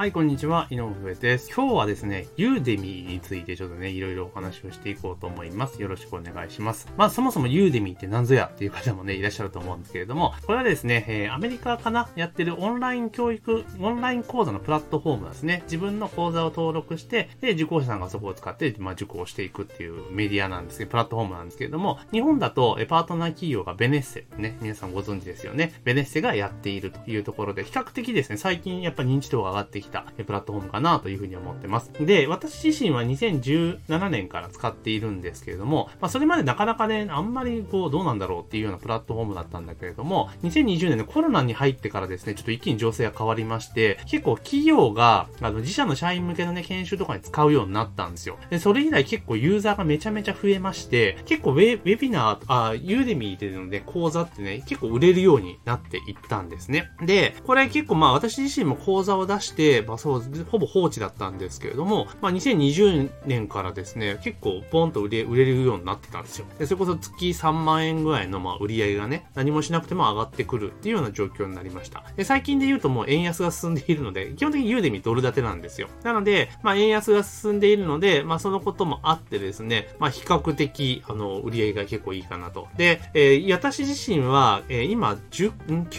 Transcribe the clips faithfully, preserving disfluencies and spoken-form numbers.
はい、こんにちは。井上です。今日はですね、Udemy についてちょっとね、いろいろお話をしていこうと思います。よろしくお願いします。まあ、そもそも Udemy って何ぞやっていう方もね、いらっしゃると思うんですけれども、これはですね、えー、アメリカかなやってるオンライン教育、オンライン講座のプラットフォームですね。自分の講座を登録して、で、受講者さんがそこを使って、まあ、受講していくっていうメディアなんですけど、プラットフォームなんですけれども、日本だと、パートナー企業がベネッセ、ね、皆さんご存知ですよね。ベネッセがやっているというところで、比較的ですね、最近やっぱ認知度が上がってきて、プラットフォームかなというふうに思ってます。で、私自身はにせんじゅうななねんから使っているんですけれども、まあ、それまでなかなかね、あんまりこうどうなんだろうっていうようなプラットフォームだったんだけれども、にせんにじゅうねんのコロナに入ってからですね、ちょっと一気に情勢が変わりまして、結構企業があの自社の社員向けのね、研修とかに使うようになったんですよ。で、それ以来結構ユーザーがめちゃめちゃ増えまして、結構ウェ、ウェビナー、あ、ユーデミーでのね、講座ってね、結構売れるようになっていったんですね。で、これ結構まあ私自身も講座を出して、まあ、そうほぼ放置だったんですけれども、まあ、にせんにじゅうねんからですね結構ポンと売れ、売れるようになってたんですよ。でそれこそ月さんまんえんぐらいのまあ売り上げがね何もしなくても上がってくるっていうような状況になりました。で最近で言うともう円安が進んでいるので基本的にUdemyドル建てなんですよ。なので、まあ、円安が進んでいるので、まあ、そのこともあってですね、まあ、比較的あの売り上げが結構いいかなと。で、えー、私自身は、えー、今きゅ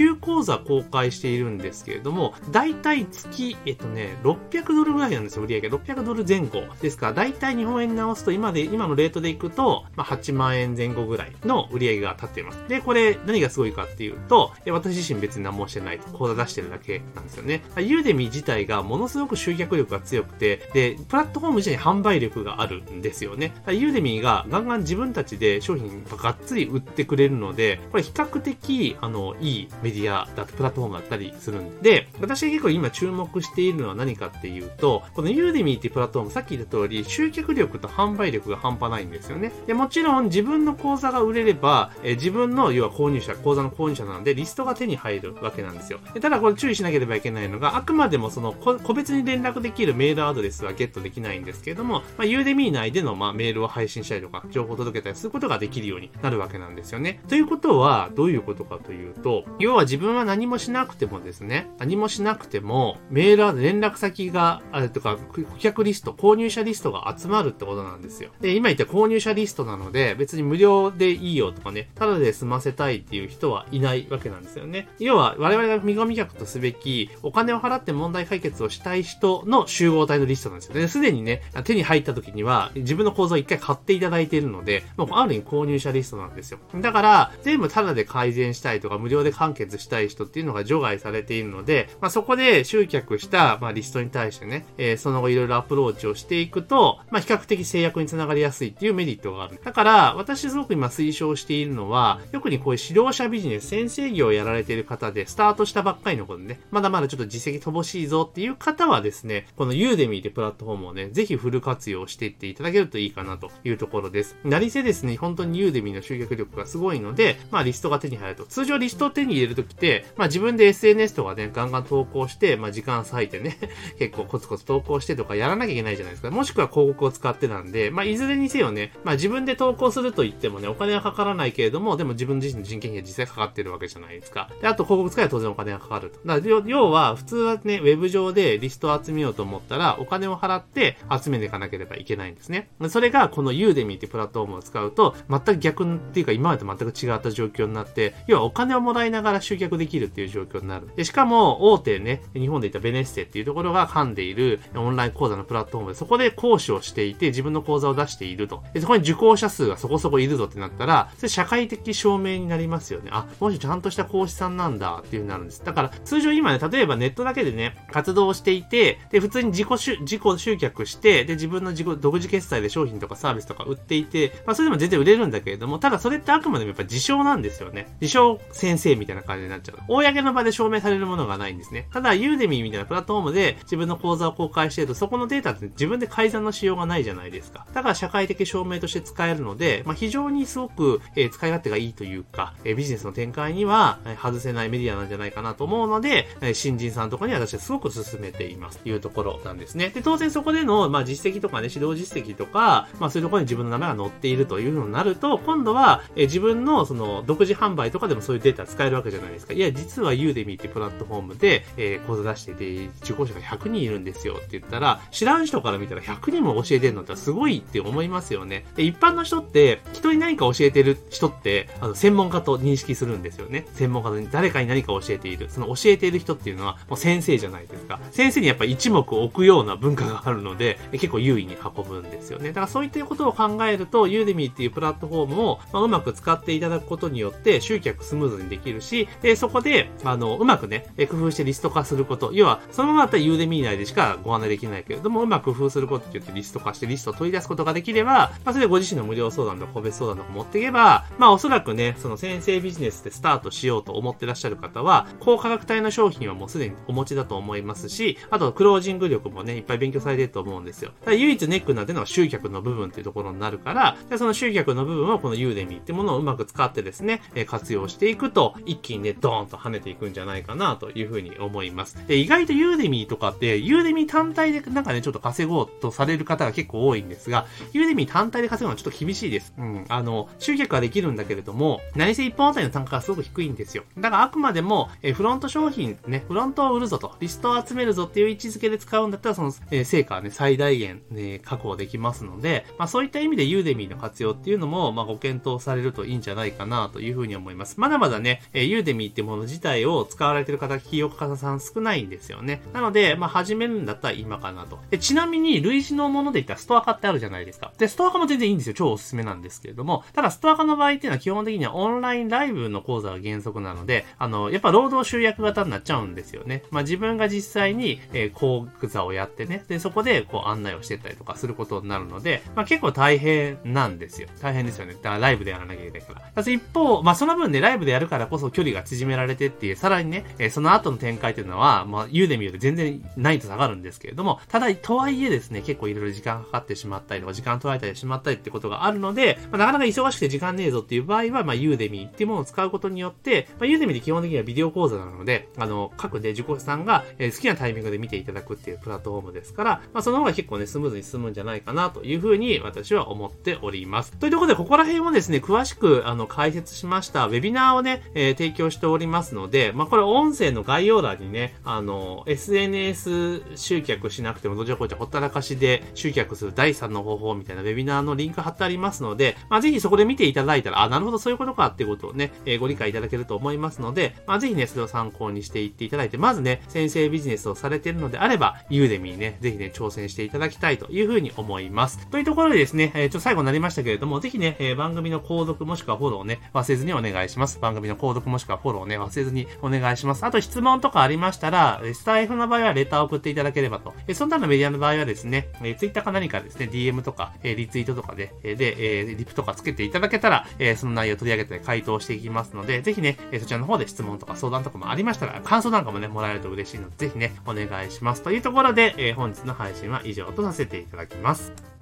うこうざ公開しているんですけれどもだいたい月えっとね、ろっぴゃくドルぐらいなんですよ、売り上げ。ろっぴゃくドルぜん後。ですから、だいたい日本円に直すと、今で、今のレートでいくと、まあ、はちまんえんぜん後ぐらいの売り上げが立っています。で、これ、何がすごいかっていうと、私自身別に何もしてないと、講座出してるだけなんですよね。Udemy自体がものすごく集客力が強くて、で、プラットフォーム自体に販売力があるんですよね。Udemyがガンガン自分たちで商品がっつり売ってくれるので、これ比較的、あの、いいメディアだった、プラットフォームだったりするんで、私が結構今注目して、しているのは何かっていうと、この Udemy っていうプラットフォーム、さっき言った通り、集客力と販売力が半端ないんですよね。で、もちろん自分の講座が売れれば、え自分の要は購入者、講座の購入者なのでリストが手に入るわけなんですよ。でただこれ注意しなければいけないのが、あくまでもその個別に連絡できるメールアドレスはゲットできないんですけれども、まあ、Udemy 内でのまあメールを配信したりとか、情報を届けたりすることができるようになるわけなんですよね。ということは、どういうことかというと、要は自分は何もしなくてもですね、何もしなくても、メール連絡先があるとか顧客リスト購入者リストが集まるってことなんですよ。で今言った購入者リストなので別に無料でいいよとかねただで済ませたいっていう人はいないわけなんですよね。要は我々が身ごみ客とすべきお金を払って問題解決をしたい人の集合体のリストなんですよね。すでにね手に入った時には自分の講座を一回買っていただいているのでもうある意味購入者リストなんですよ。だから全部ただで改善したいとか無料で完結したい人っていうのが除外されているので、まあ、そこで集客してまあ、リストに対してね、えー、その後いろいろアプローチをしていくと、まあ、比較的制約につながりやすいっていうメリットがある。だから私すごく今推奨しているのは特にこういう指導者ビジネス先生業をやられている方でスタートしたばっかりのことねまだまだちょっと実績乏しいぞっていう方はですねこの Udemy でプラットフォームをねぜひフル活用していっていただけるといいかなというところです。何せですね本当に Udemy の集客力がすごいので、まあ、リストが手に入ると通常リストを手に入れるときって、まあ、自分で エスエヌエス とかねガンガン投稿して、まあ、時間差いてね結構コツコツ投稿してとかやらなきゃいけないじゃないですか。もしくは広告を使ってなんでまあいずれにせよねまあ自分で投稿すると言ってもねお金はかからないけれどもでも自分自身の人件費が実際かかってるわけじゃないですか。であと広告使いは当然お金がかかると。だから要は普通はねウェブ上でリストを集めようと思ったらお金を払って集めていかなければいけないんですね。それがこの Udemy ってプラットフォームを使うと全く逆っていうか今までと全く違った状況になって要はお金をもらいながら集客できるっていう状況になる。でしかも大手ね日本で言ったベネッセっていうところが噛んでいるオンライン講座のプラットフォームでそこで講師をしていて自分の講座を出しているとでそこに受講者数がそこそこいるぞってなったらそれ社会的証明になりますよね。あ、もしちゃんとした講師さんなんだっていう風になるんです。だから通常今ね例えばネットだけでね活動をしていてで普通に自己集自己集客してで自分の自己独自決済で商品とかサービスとか売っていてまあそれでも全然売れるんだけれどもただそれってあくまでもやっぱ自称なんですよね。自称先生みたいな感じになっちゃう。公の場で証明されるものがないんですね。ただUdemyみたいなプラットフォームで自分の講座を公開しているとそこのデータって自分で改ざんのしようがないじゃないですか。だから社会的証明として使えるので、まあ、非常にすごく、えー、使い勝手がいいというか、えー、ビジネスの展開には、えー、外せないメディアなんじゃないかなと思うので、えー、新人さんとかに私はすごく勧めていますというところなんですね。で当然そこでの、まあ、実績とかね指導実績とか、まあ、そういうところに自分の名前が載っているというのになると今度は、えー、自分のその独自販売とかでもそういうデータ使えるわけじゃないですか。いや実はUdemyってプラットフォームで、えー、講座出していて受講者がひゃくにんいるんですよって言ったら、知らん人から見たらひゃくにんも教えてるのってすごいって思いますよね。で、一般の人って人に何か教えてる人ってあの専門家と認識するんですよね。専門家の誰かに何か教えている、その教えている人っていうのはもう先生じゃないですか。先生にやっぱり一目置くような文化があるので結構優位に運ぶんですよね。だからそういったことを考えると Udemy っていうプラットフォームを、まあ、うまく使っていただくことによって集客スムーズにできるし、でそこであのうまくね工夫してリスト化すること、要はそのままだったら Udemy 内でしかご案内できないけれども、うまく工夫することって言ってリスト化してリストを取り出すことができれば、まあ、それでご自身の無料相談とか個別相談とか持っていけば、まあおそらくね、その先生ビジネスでスタートしようと思ってらっしゃる方は高価格帯の商品はもうすでにお持ちだと思いますし、あとクロージング力もねいっぱい勉強されてると思うんですよ。だから唯一ネックになってるのは集客の部分っていうところになるから、でその集客の部分をこの Udemy ってものをうまく使ってですね活用していくと、一気にねドーンと跳ねていくんじゃないかなというふうに思います。で意外と Udemy とかって Udemy 単体でなんかねちょっと稼ごうとされる方が結構多いんですが、 Udemy 単体で稼ぐのはちょっと厳しいです。うん、あの集客はできるんだけれども何せいっぽんあたりの単価がすごく低いんですよ。だからあくまでもえフロント商品ね、フロントを売るぞとリストを集めるぞっていう位置づけで使うんだったらその、えー、成果はね最大限、ね、確保できますので、まあ、そういった意味で Udemy の活用っていうのも、まあ、ご検討されるといいんじゃないかなというふうに思います。まだまだね、えー、Udemy ってもの自体を使われている方、企業家さん少ないんですよね。なので、まあ、始めるんだったら今かなと。でちなみに類似のもので言ったらストア化ってあるじゃないですか。でストア化も全然いいんですよ、超おすすめなんですけれども、ただストア化の場合っていうのは基本的にはオンラインライブの講座が原則なので、あのやっぱ労働集約型になっちゃうんですよね。まあ、自分が実際に、えー、講座をやってね、でそこでこう案内をしてたりとかすることになるので、まあ、結構大変なんですよ。大変ですよね。だからライブでやらなきゃいけないから。だから一方、まあ、その分ねライブでやるからこそ距離が縮められてっていう、さらにね、えー、その後の展開っていうのはまあUdemyより全然難易度下がるんですけれども、ただとはいえですね結構いろいろ時間かかってしまったりとか時間取られたりしまったりってことがあるので、まあ、なかなか忙しくて時間ねえぞっていう場合は、まあ、Udemy っていうものを使うことによって、まあ、Udemy で基本的にはビデオ講座なので、あの各で受講者さんが好きなタイミングで見ていただくっていうプラットフォームですから、まあ、その方が結構ねスムーズに進むんじゃないかなというふうに私は思っております。というところでここら辺をですね詳しくあの解説しましたウェビナーをね、えー、提供しておりますので、まあ、これ音声の概要欄にねあの エスエヌエス 集客しなくてもどちらこちらほったらかしで集客するだいさんの方法みたいなウェビナーのリンク貼ってありますので、まあ、ぜひそこで見ていただいたら、あ、なるほどそういうことかっていうことをね、えー、ご理解いただけると思いますので、まあ、ぜひねそれを参考にしていっていただいて、まずね先生ビジネスをされているのであれば Udemy にねぜひね挑戦していただきたいというふうに思います。というところでですね、えー、ちょっと最後になりましたけれども、ぜひね、えー、番組の購読もしくはフォローをね忘れずにお願いします。番組の購読もしくはフォローをね忘れずにお願いします。あと質問とかありましたらスタイフの場合はレターを送っていただければと、その他のメディアの場合はですね、えー、ツイッターか何かですね ディーエム とか、えー、リツイートとかで、えー、で、えー、リプとかつけていただけたら、えー、その内容を取り上げて回答していきますので、ぜひね、えー、そちらの方で質問とか相談とかもありましたら感想なんかもねもらえると嬉しいのでぜひねお願いします。というところで、えー、本日の配信は以上とさせていただきます。